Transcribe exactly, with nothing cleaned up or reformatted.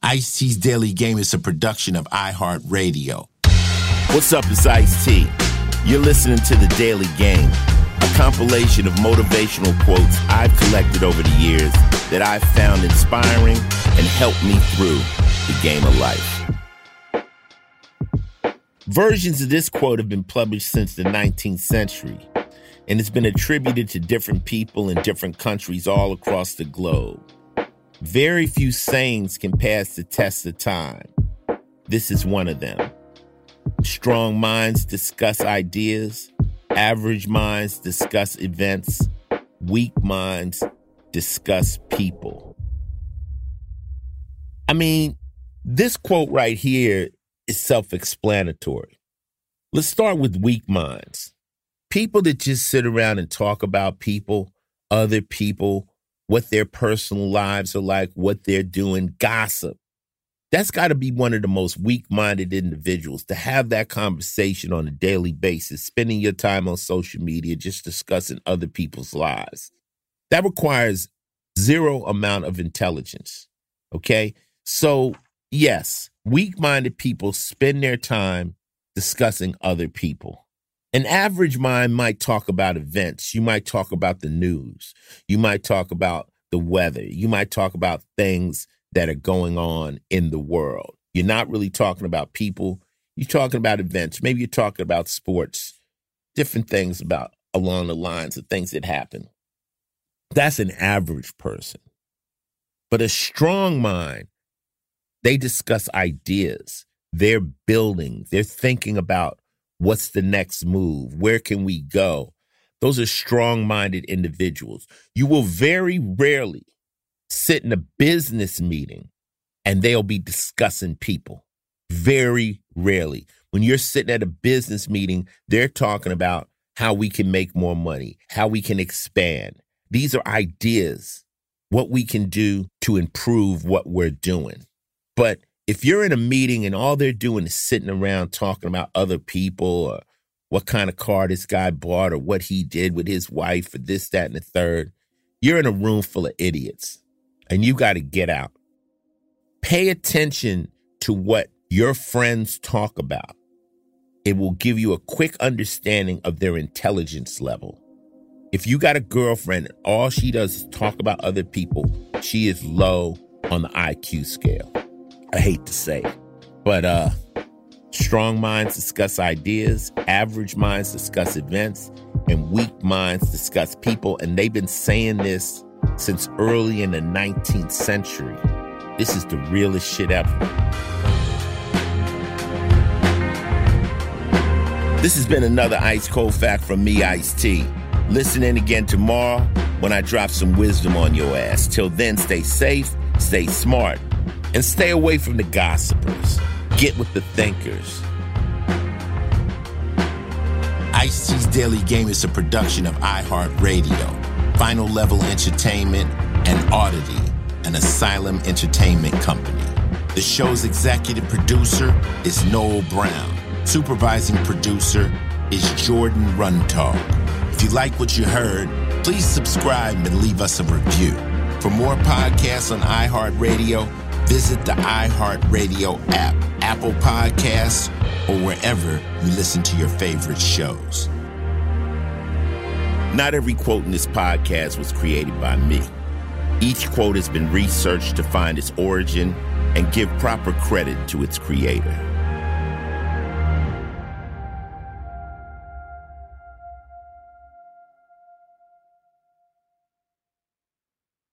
Ice-T's Daily Game is a production of iHeartRadio. What's up, it's Ice-T. You're listening to The Daily Game, a compilation of motivational quotes I've collected over the years that I've found inspiring and helped me through the game of life. Versions of this quote have been published since the nineteenth century, and it's been attributed to different people in different countries all across the globe. Very few sayings can pass the test of time. This is one of them. Strong minds discuss ideas. Average minds discuss events. Weak minds discuss people. I mean, this quote right here is self-explanatory. Let's start with weak minds. People that just sit around and talk about people, other people, what their personal lives are like, what they're doing, gossip. That's got to be one of the most weak-minded individuals, to have that conversation on a daily basis, spending your time on social media, just discussing other people's lives. That requires zero amount of intelligence, okay? So, yes, weak-minded people spend their time discussing other people. An average mind might talk about events. You might talk about the news. You might talk about the weather. You might talk about things that are going on in the world. You're not really talking about people. You're talking about events. Maybe you're talking about sports, different things about along the lines of things that happen. That's an average person. But a strong mind, they discuss ideas. They're building. They're thinking about what's the next move? Where can we go? Those are strong-minded individuals. You will very rarely sit in a business meeting and they'll be discussing people. Very rarely. When you're sitting at a business meeting, they're talking about how we can make more money, how we can expand. These are ideas, what we can do to improve what we're doing. But if you're in a meeting and all they're doing is sitting around talking about other people or what kind of car this guy bought or what he did with his wife or this, that, and the third, you're in a room full of idiots and you got to get out. Pay attention to what your friends talk about. It will give you a quick understanding of their intelligence level. If you got a girlfriend and all she does is talk about other people, she is low on the I Q scale. I hate to say, but uh, strong minds discuss ideas, average minds discuss events, and weak minds discuss people. And they've been saying this since early in the nineteenth century. This is the realest shit ever. This has been another Ice Cold Fact from me, Ice-T. Listen in again tomorrow when I drop some wisdom on your ass. Till then, stay safe, stay smart, and stay away from the gossipers. Get with the thinkers. Ice-T's Daily Game is a production of iHeartRadio, Final Level Entertainment, and Oddity, an Asylum Entertainment company. The show's executive producer is Noel Brown. Supervising producer is Jordan Runtog. If you like what you heard, please subscribe and leave us a review. For more podcasts on iHeartRadio, visit the iHeartRadio app, Apple Podcasts, or wherever you listen to your favorite shows. Not every quote in this podcast was created by me. Each quote has been researched to find its origin and give proper credit to its creator.